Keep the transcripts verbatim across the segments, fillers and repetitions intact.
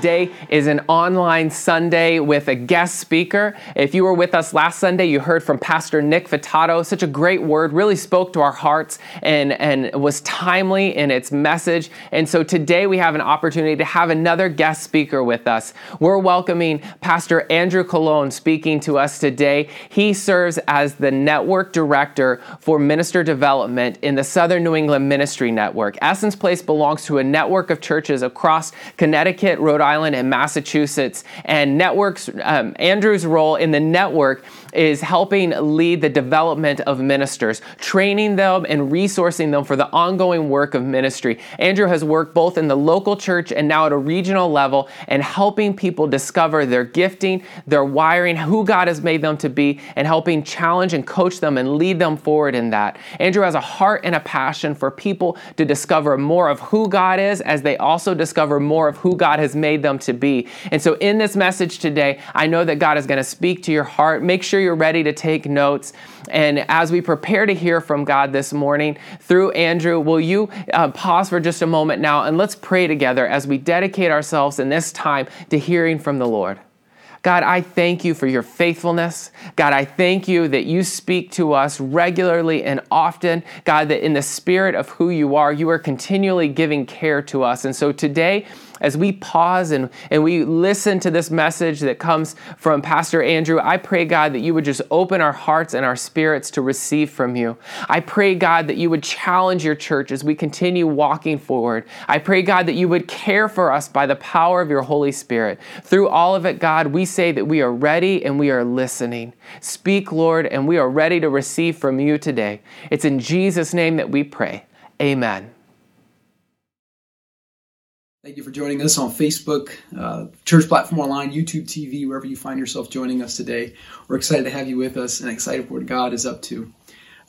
today is an online Sunday with a guest speaker. If you were with us last Sunday, you heard from Pastor Nick Fittato. Such a great word, really spoke to our hearts and, and was timely in its message. And so today we have an opportunity to have another guest speaker with us. We're welcoming Pastor Andrew Cologne speaking to us today. He serves as the Network Director for Minister Development in the Southern New England Ministry Network. Essence Place belongs to a network of churches across Connecticut, Rhode Island, and Massachusetts. And networks, um, Andrew's role in the network is helping lead the development of ministers, training them and resourcing them for the ongoing work of ministry. Andrew has worked both in the local church and now at a regional level and helping people discover their gifting, their wiring, who God has made them to be, and helping challenge and coach them and lead them forward in that. Andrew has a heart and a passion for people to discover more of who God is as they also discover more of who God has made them to be. And so in this message today, I know that God is going to speak to your heart. Make sure you're ready to take notes. And as we prepare to hear from God this morning through Andrew, will you uh, pause for just a moment now and let's pray together as we dedicate ourselves in this time to hearing from the Lord. God, I thank you for your faithfulness. God, I thank you that you speak to us regularly and often. God, that in the spirit of who you are, you are continually giving care to us. And so today, as we pause and, and we listen to this message that comes from Pastor Andrew, I pray, God, that you would just open our hearts and our spirits to receive from you. I pray, God, that you would challenge your church as we continue walking forward. I pray, God, that you would care for us by the power of your Holy Spirit. Through all of it, God, we say that we are ready and we are listening. Speak, Lord, and we are ready to receive from you today. It's in Jesus' name that we pray. Amen. Thank you for joining us on Facebook, uh, Church Platform Online, YouTube T V, wherever you find yourself joining us today. We're excited to have you with us and excited for what God is up to.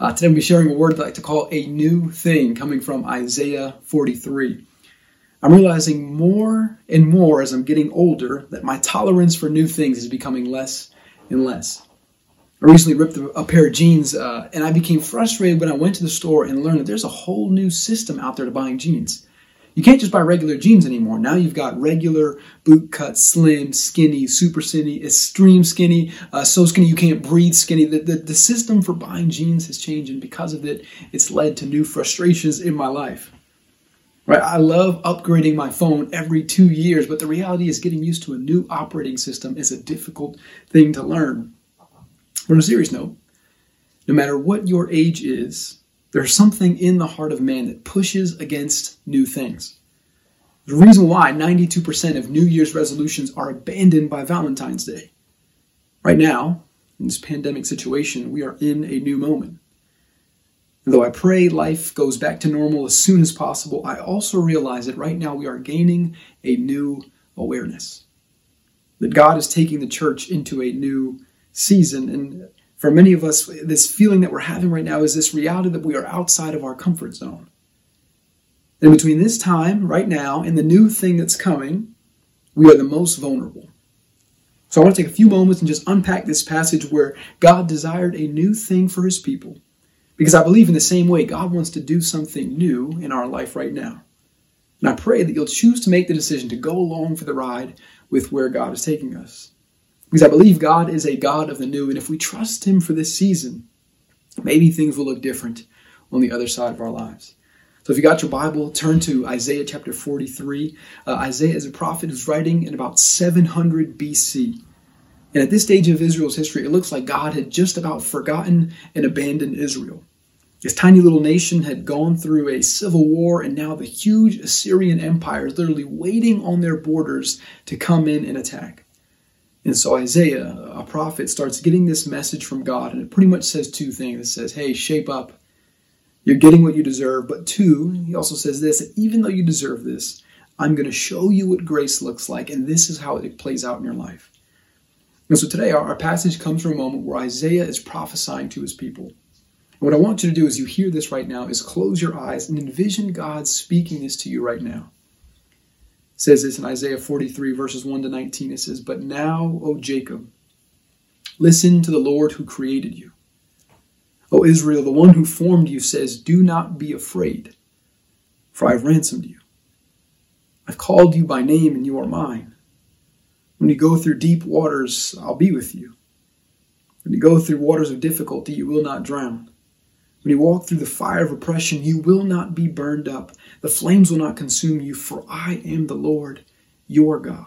Uh, today I'm going to be sharing a word I like to call a new thing, coming from Isaiah forty-three. I'm realizing more and more as I'm getting older that my tolerance for new things is becoming less and less. I recently ripped a pair of jeans uh, and I became frustrated when I went to the store and learned that there's a whole new system out there to buying jeans. You can't just buy regular jeans anymore. Now you've got regular, boot cut, slim, skinny, super skinny, extreme skinny, uh, so skinny you can't breathe skinny. The, the, the system for buying jeans has changed, and because of it, it's led to new frustrations in my life. Right? I love upgrading my phone every two years, but the reality is getting used to a new operating system is a difficult thing to learn. But on a serious note, no matter what your age is, there's something in the heart of man that pushes against new things. The reason why ninety-two percent of New Year's resolutions are abandoned by Valentine's Day. Right now, in this pandemic situation, we are in a new moment. And though I pray life goes back to normal as soon as possible, I also realize that right now we are gaining a new awareness. That God is taking the church into a new season, and for many of us, this feeling that we're having right now is this reality that we are outside of our comfort zone. And between this time, right now, and the new thing that's coming, we are the most vulnerable. So I want to take a few moments and just unpack this passage where God desired a new thing for his people. Because I believe in the same way, God wants to do something new in our life right now. And I pray that you'll choose to make the decision to go along for the ride with where God is taking us. Because I believe God is a God of the new, and if we trust him for this season, maybe things will look different on the other side of our lives. So if you got your Bible, turn to Isaiah chapter forty-three. Uh, Isaiah is a prophet who's writing in about seven hundred B C. And at this stage of Israel's history, it looks like God had just about forgotten and abandoned Israel. This tiny little nation had gone through a civil war, and now the huge Assyrian Empire is literally waiting on their borders to come in and attack. And so Isaiah, a prophet, starts getting this message from God, and it pretty much says two things. It says, hey, shape up. You're getting what you deserve. But two, he also says this, that even though you deserve this, I'm going to show you what grace looks like, and this is how it plays out in your life. And so today, our, our passage comes from a moment where Isaiah is prophesying to his people. And what I want you to do as you hear this right now is close your eyes and envision God speaking this to you right now. Says this in Isaiah forty-three, verses one to nineteen. It says, but now, O Jacob, listen to the Lord who created you. O Israel, the one who formed you says, do not be afraid, for I have ransomed you. I've called you by name and you are mine. When you go through deep waters, I'll be with you. When you go through waters of difficulty, you will not drown. When you walk through the fire of oppression, you will not be burned up. The flames will not consume you, for I am the Lord, your God.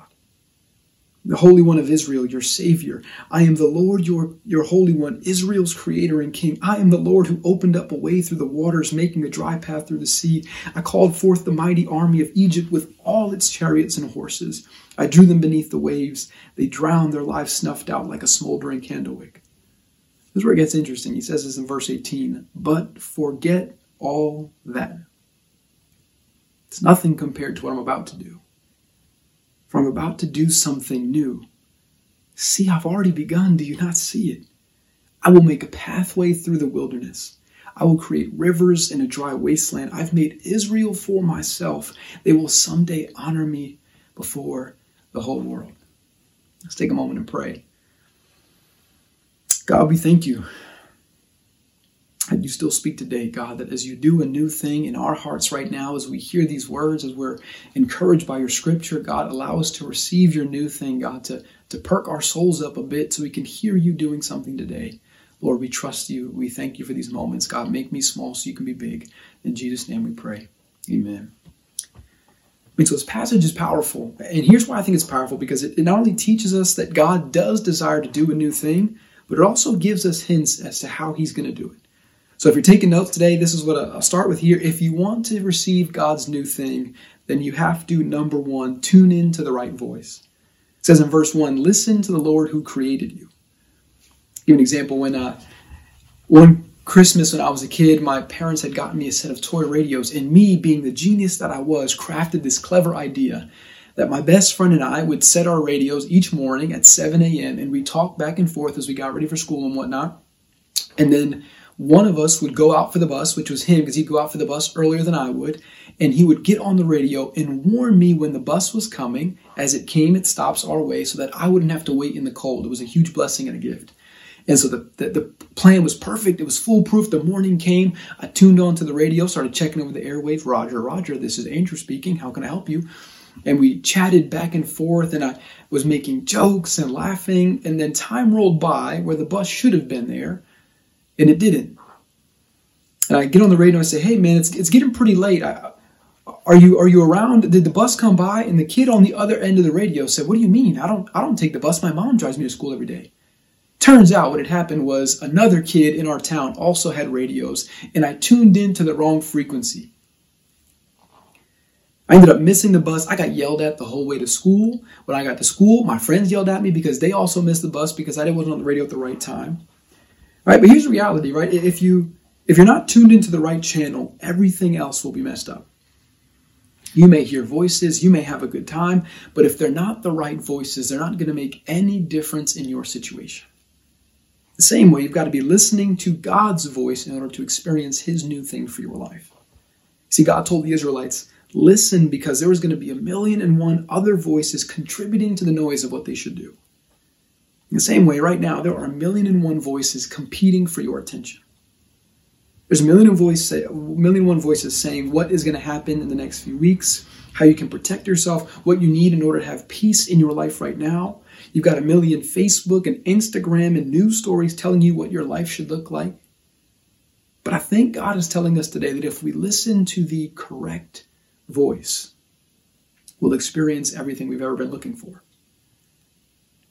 The Holy One of Israel, your Savior. I am the Lord, your, your Holy One, Israel's Creator and King. I am the Lord who opened up a way through the waters, making a dry path through the sea. I called forth the mighty army of Egypt with all its chariots and horses. I drew them beneath the waves. They drowned, their lives snuffed out like a smoldering candlewick. This is where it gets interesting. He says this in verse eighteen. But forget all that. It's nothing compared to what I'm about to do. For I'm about to do something new. See, I've already begun. Do you not see it? I will make a pathway through the wilderness. I will create rivers in a dry wasteland. I've made Israel for myself. They will someday honor me before the whole world. Let's take a moment and pray. God, we thank you that you still speak today, God, that as you do a new thing in our hearts right now, as we hear these words, as we're encouraged by your scripture, God, allow us to receive your new thing, God, to, to perk our souls up a bit so we can hear you doing something today. Lord, we trust you. We thank you for these moments. God, make me small so you can be big. In Jesus' name we pray. Amen. I mean, so this passage is powerful. And here's why I think it's powerful, because it, it not only teaches us that God does desire to do a new thing, but it also gives us hints as to how he's going to do it. So if you're taking notes today, this is what I'll start with here. If you want to receive God's new thing, then you have to, number one, tune in to the right voice. It says in verse one, listen to the Lord who created you. I'll give an example. When uh, one Christmas when I was a kid, my parents had gotten me a set of toy radios, and me, being the genius that I was, crafted this clever idea that my best friend and I would set our radios each morning at seven a.m. and we talked back and forth as we got ready for school and whatnot. And then one of us would go out for the bus, which was him because he'd go out for the bus earlier than I would, and he would get on the radio and warn me when the bus was coming. As it came, it stops our way so that I wouldn't have to wait in the cold. It was a huge blessing and a gift. And so the, the, the plan was perfect. It was foolproof. The morning came. I tuned on to the radio, started checking over the airwaves. Roger, Roger, this is Andrew speaking. How can I help you? And we chatted back and forth, and I was making jokes and laughing. And then time rolled by where the bus should have been there, and it didn't. And I get on the radio and I say, hey, man, it's it's getting pretty late. I, are you are you around? Did the bus come by? And the kid on the other end of the radio said, what do you mean? I don't I don't take the bus. My mom drives me to school every day. Turns out what had happened was another kid in our town also had radios, and I tuned in to the wrong frequency. I ended up missing the bus. I got yelled at the whole way to school. When I got to school, my friends yelled at me because they also missed the bus because I wasn't on the radio at the right time. Right? But here's the reality, right? If you, if you're not tuned into the right channel, everything else will be messed up. You may hear voices, you may have a good time, but if they're not the right voices, they're not going to make any difference in your situation. The same way, you've got to be listening to God's voice in order to experience his new thing for your life. See, God told the Israelites, listen, because there was going to be a million and one other voices contributing to the noise of what they should do. In the same way, right now, there are a million and one voices competing for your attention. There's a million and, voice, a million and one voices saying what is going to happen in the next few weeks, how you can protect yourself, what you need in order to have peace in your life right now. You've got a million Facebook and Instagram and news stories telling you what your life should look like. But I think God is telling us today that if we listen to the correct voice, will experience everything we've ever been looking for.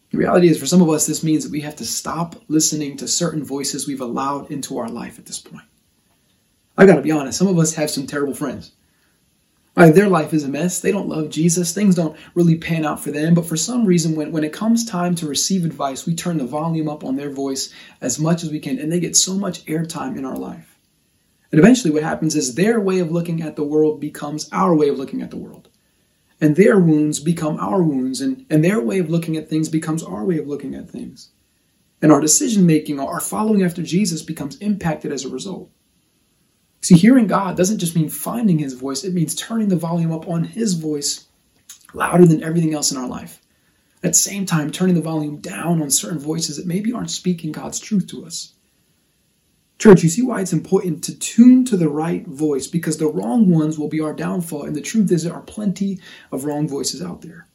The reality is, for some of us, this means that we have to stop listening to certain voices we've allowed into our life at this point. I've got to be honest, some of us have some terrible friends. All right, their life is a mess. They don't love Jesus. Things don't really pan out for them. But for some reason, when, when it comes time to receive advice, we turn the volume up on their voice as much as we can, and they get so much airtime in our life. And eventually what happens is their way of looking at the world becomes our way of looking at the world. And their wounds become our wounds. And, and their way of looking at things becomes our way of looking at things. And our decision-making, our following after Jesus becomes impacted as a result. See, hearing God doesn't just mean finding his voice. It means turning the volume up on his voice louder than everything else in our life. At the same time, turning the volume down on certain voices that maybe aren't speaking God's truth to us. Church, you see why it's important to tune to the right voice, because the wrong ones will be our downfall, and the truth is there are plenty of wrong voices out there.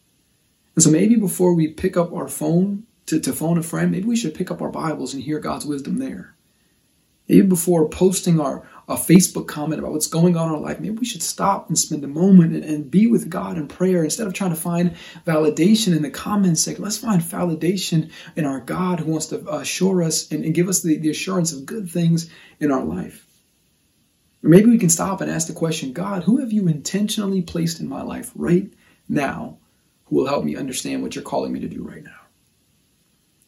And so maybe before we pick up our phone to, to phone a friend, maybe we should pick up our Bibles and hear God's wisdom there. Maybe before posting our a Facebook comment about what's going on in our life, maybe we should stop and spend a moment and, and be with God in prayer instead of trying to find validation in the comments section. Let's find validation in our God who wants to assure us and, and give us the, the assurance of good things in our life. Or maybe we can stop and ask the question, God, who have you intentionally placed in my life right now who will help me understand what you're calling me to do right now?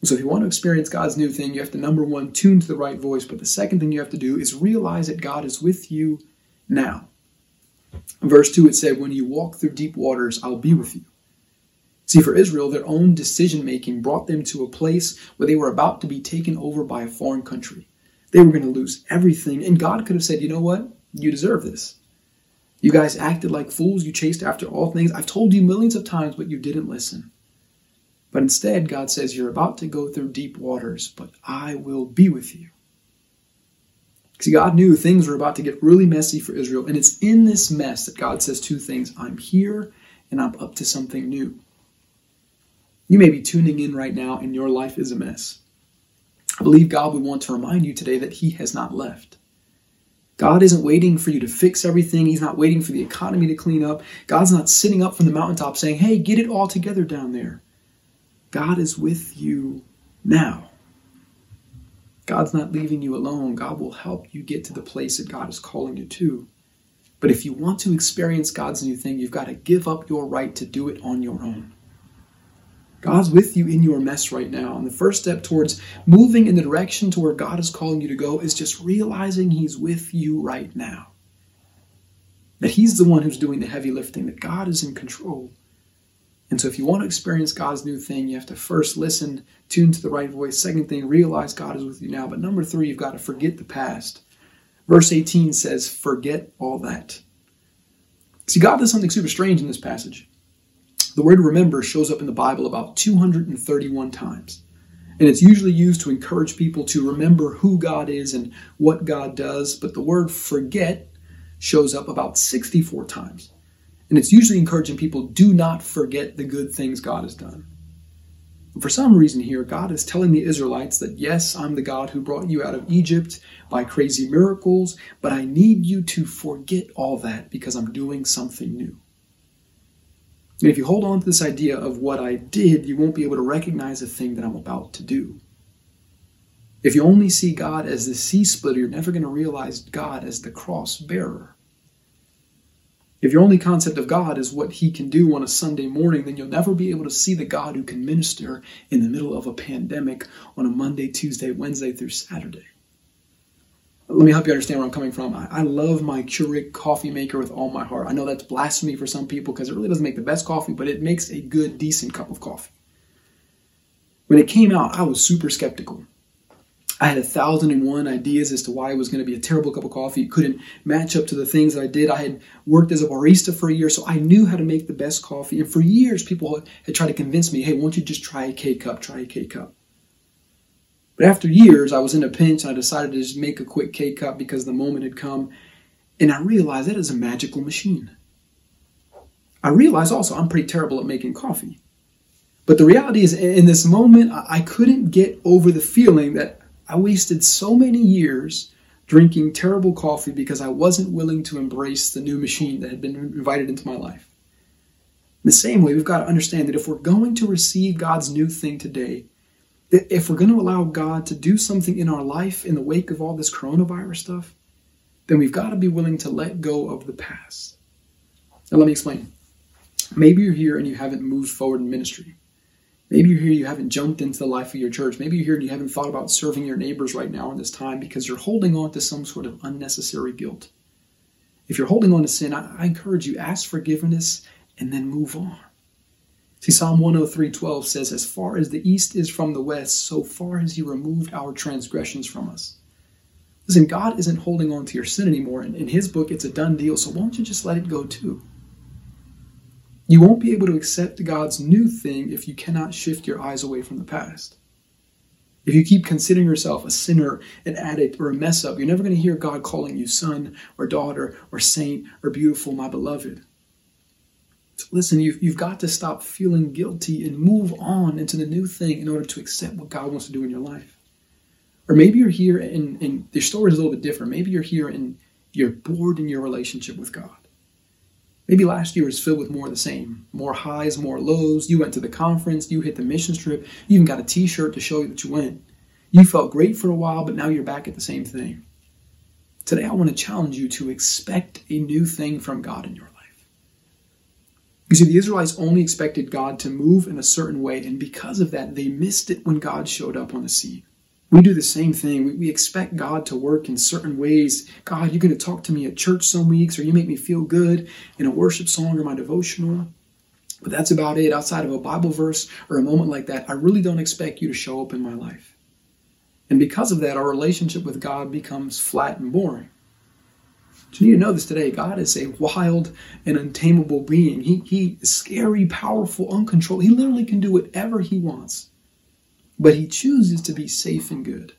So if you want to experience God's new thing, you have to, number one, tune to the right voice. But the second thing you have to do is realize that God is with you now. In verse two, it said, when you walk through deep waters, I'll be with you. See, for Israel, their own decision-making brought them to a place where they were about to be taken over by a foreign country. They were going to lose everything. And God could have said, you know what? You deserve this. You guys acted like fools. You chased after all things. I've told you millions of times, but you didn't listen. But instead, God says, you're about to go through deep waters, but I will be with you. See, God knew things were about to get really messy for Israel, and it's in this mess that God says two things. I'm here, and I'm up to something new. You may be tuning in right now, and your life is a mess. I believe God would want to remind you today that He has not left. God isn't waiting for you to fix everything. He's not waiting for the economy to clean up. God's not sitting up from the mountaintop saying, hey, get it all together down there. God is with you now. God's not leaving you alone. God will help you get to the place that God is calling you to. But if you want to experience God's new thing, you've got to give up your right to do it on your own. God's with you in your mess right now. And the first step towards moving in the direction to where God is calling you to go is just realizing He's with you right now. That He's the one who's doing the heavy lifting, that God is in control. And so if you want to experience God's new thing, you have to first listen, tune to the right voice. Second thing, realize God is with you now. But number three, you've got to forget the past. Verse eighteen says, forget all that. See, God does something super strange in this passage. The word remember shows up in the Bible about two hundred thirty-one times. And it's usually used to encourage people to remember who God is and what God does. But the word forget shows up about sixty-four times. And it's usually encouraging people, do not forget the good things God has done. And for some reason here, God is telling the Israelites that, yes, I'm the God who brought you out of Egypt by crazy miracles, but I need you to forget all that because I'm doing something new. And if you hold on to this idea of what I did, you won't be able to recognize the thing that I'm about to do. If you only see God as the sea splitter, you're never going to realize God as the cross bearer. If your only concept of God is what He can do on a Sunday morning, then you'll never be able to see the God who can minister in the middle of a pandemic on a Monday, Tuesday, Wednesday through Saturday. Let me help you understand where I'm coming from. I, I love my Keurig coffee maker with all my heart. I know that's blasphemy for some people because it really doesn't make the best coffee, but it makes a good, decent cup of coffee. When it came out, I was super skeptical. I had a thousand and one ideas as to why it was going to be a terrible cup of coffee. It couldn't match up to the things that I did. I had worked as a barista for a year, so I knew how to make the best coffee. And for years, people had tried to convince me, hey, won't you just try a K-cup, try a K-cup. But after years, I was in a pinch, and I decided to just make a quick K-cup because the moment had come. And I realized that is a magical machine. I realized also I'm pretty terrible at making coffee. But the reality is, in this moment, I couldn't get over the feeling that I wasted so many years drinking terrible coffee because I wasn't willing to embrace the new machine that had been invited into my life. In the same way, we've got to understand that if we're going to receive God's new thing today, that if we're going to allow God to do something in our life in the wake of all this coronavirus stuff, then we've got to be willing to let go of the past. Now, let me explain. Maybe you're here and you haven't moved forward in ministry. Maybe you're here, you haven't jumped into the life of your church. Maybe you're here and you haven't thought about serving your neighbors right now in this time because you're holding on to some sort of unnecessary guilt. If you're holding on to sin, I, I encourage you, ask forgiveness and then move on. See, Psalm one oh three twelve says, as far as the east is from the west, so far has He removed our transgressions from us. Listen, God isn't holding on to your sin anymore. And in His book, it's a done deal. So won't you just let it go too? You won't be able to accept God's new thing if you cannot shift your eyes away from the past. If you keep considering yourself a sinner, an addict, or a mess up, you're never going to hear God calling you son or daughter or saint or beautiful, my beloved. Listen, you've, you've got to stop feeling guilty and move on into the new thing in order to accept what God wants to do in your life. Or maybe you're here and, and your story is a little bit different. Maybe you're here and you're bored in your relationship with God. Maybe last year was filled with more of the same, more highs, more lows. You went to the conference, you hit the mission trip, you even got a t-shirt to show you that you went. You felt great for a while, but now you're back at the same thing. Today, I want to challenge you to expect a new thing from God in your life. You see, the Israelites only expected God to move in a certain way, and because of that, they missed it when God showed up on the scene. We do the same thing. We, we expect God to work in certain ways. God, you're going to talk to me at church some weeks, or you make me feel good in a worship song or my devotional. But that's about it. Outside of a Bible verse or a moment like that, I really don't expect you to show up in my life. And because of that, our relationship with God becomes flat and boring. So you need to know this today. God is a wild and untamable being. He, he is scary, powerful, uncontrolled. He literally can do whatever he wants. But he chooses to be safe and good.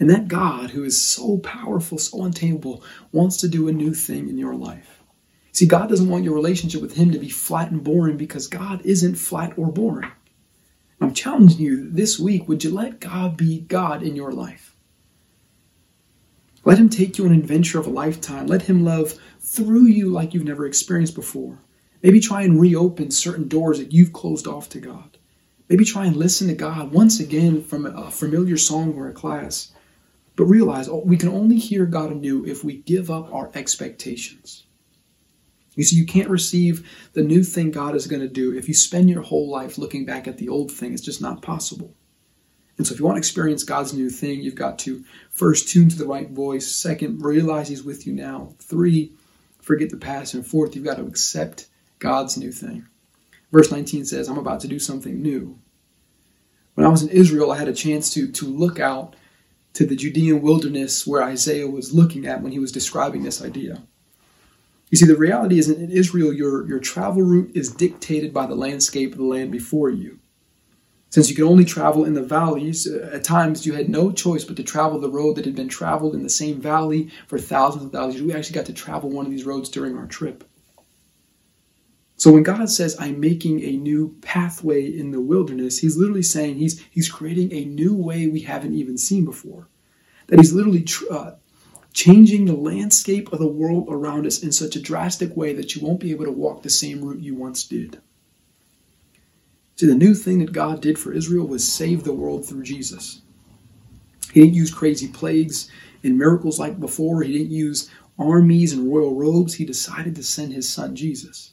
And that God, who is so powerful, so untamable, wants to do a new thing in your life. See, God doesn't want your relationship with him to be flat and boring because God isn't flat or boring. I'm challenging you this week, would you let God be God in your life? Let him take you on an adventure of a lifetime. Let him love through you like you've never experienced before. Maybe try and reopen certain doors that you've closed off to God. Maybe try and listen to God once again from a familiar song or a class. But realize oh, we can only hear God anew if we give up our expectations. You see, you can't receive the new thing God is going to do if you spend your whole life looking back at the old thing. It's just not possible. And so if you want to experience God's new thing, you've got to, first, tune to the right voice. Second, realize he's with you now. Three, forget the past. And fourth, you've got to accept God's new thing. Verse nineteen says, I'm about to do something new. When I was in Israel, I had a chance to, to look out to the Judean wilderness where Isaiah was looking at when he was describing this idea. You see, the reality is in Israel, your, your travel route is dictated by the landscape of the land before you. Since you could only travel in the valleys, at times you had no choice but to travel the road that had been traveled in the same valley for thousands and thousands. We actually got to travel one of these roads during our trip. So when God says, I'm making a new pathway in the wilderness, he's literally saying he's, he's creating a new way we haven't even seen before. That he's literally tr- uh, changing the landscape of the world around us in such a drastic way that you won't be able to walk the same route you once did. See, the new thing that God did for Israel was save the world through Jesus. He didn't use crazy plagues and miracles like before. He didn't use armies and royal robes. He decided to send his son, Jesus.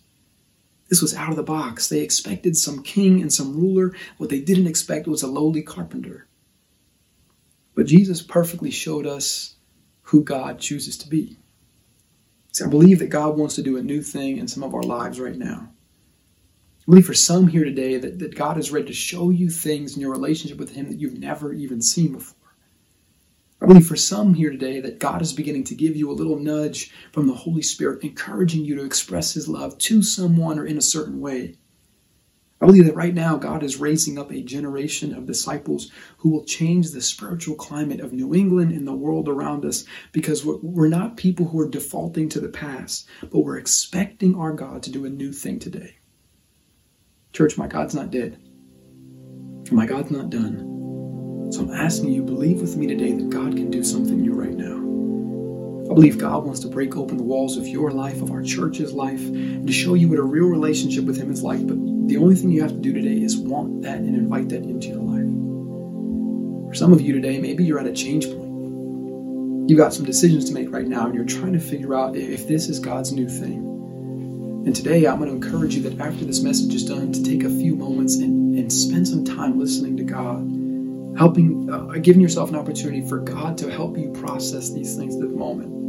This was out of the box. They expected some king and some ruler. What they didn't expect was a lowly carpenter. But Jesus perfectly showed us who God chooses to be. So I believe that God wants to do a new thing in some of our lives right now. I believe for some here today that, that God is ready to show you things in your relationship with him that you've never even seen before. I believe for some here today that God is beginning to give you a little nudge from the Holy Spirit, encouraging you to express his love to someone or in a certain way. I believe that right now God is raising up a generation of disciples who will change the spiritual climate of New England and the world around us because we're not people who are defaulting to the past, but we're expecting our God to do a new thing today. Church, my God's not dead. My God's not done. So I'm asking you, believe with me today that God can do something new right now. I believe God wants to break open the walls of your life, of our church's life, and to show you what a real relationship with him is like. But the only thing you have to do today is want that and invite that into your life. For some of you today, maybe you're at a change point. You've got some decisions to make right now, and you're trying to figure out if this is God's new thing. And today, I'm going to encourage you that after this message is done, to take a few moments and, and spend some time listening to God, helping, uh, giving yourself an opportunity for God to help you process these things at the moment.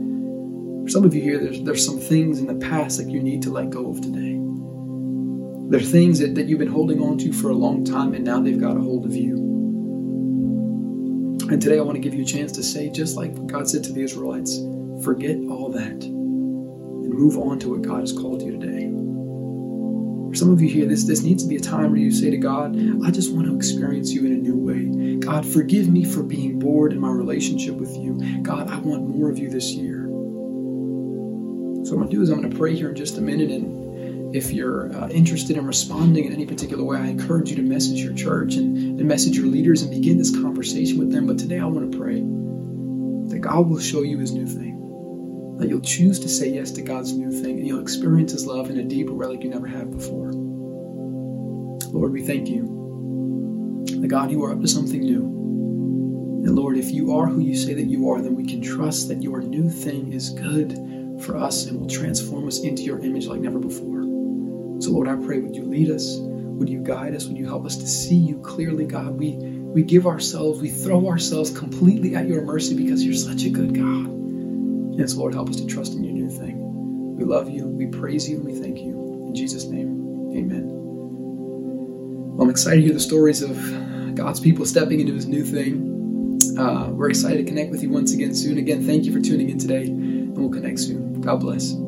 For some of you here, there's, there's some things in the past that you need to let go of today. There are things that, that you've been holding on to for a long time, and now they've got a hold of you. And today I want to give you a chance to say, just like God said to the Israelites, forget all that and move on to what God has called you today. For some of you here, this, this needs to be a time where you say to God, I just want to experience you in a new way. God, forgive me for being bored in my relationship with you. God, I want more of you this year. So what I'm going to do is I'm going to pray here in just a minute, and If you're uh, interested in responding in any particular way, I encourage you to message your church and, and message your leaders and begin this conversation with them. But today I want to pray that God will show you his new thing, that you'll choose to say yes to God's new thing, and you'll experience his love in a deeper way like you never have before. Lord, we thank you that, God, you are up to something new. And Lord, if you are who you say that you are, then we can trust that your new thing is good for us and will transform us into your image like never before. So Lord, I pray, would you lead us? Would you guide us? Would you help us to see you clearly, God? We we give ourselves, we throw ourselves completely at your mercy because you're such a good God. Yes, Lord, help us to trust in your new thing. We love you, we praise you, and we thank you. In Jesus' name, amen. Well, I'm excited to hear the stories of God's people stepping into his new thing. Uh, we're excited to connect with you once again soon. Again, thank you for tuning in today, and we'll connect soon. God bless.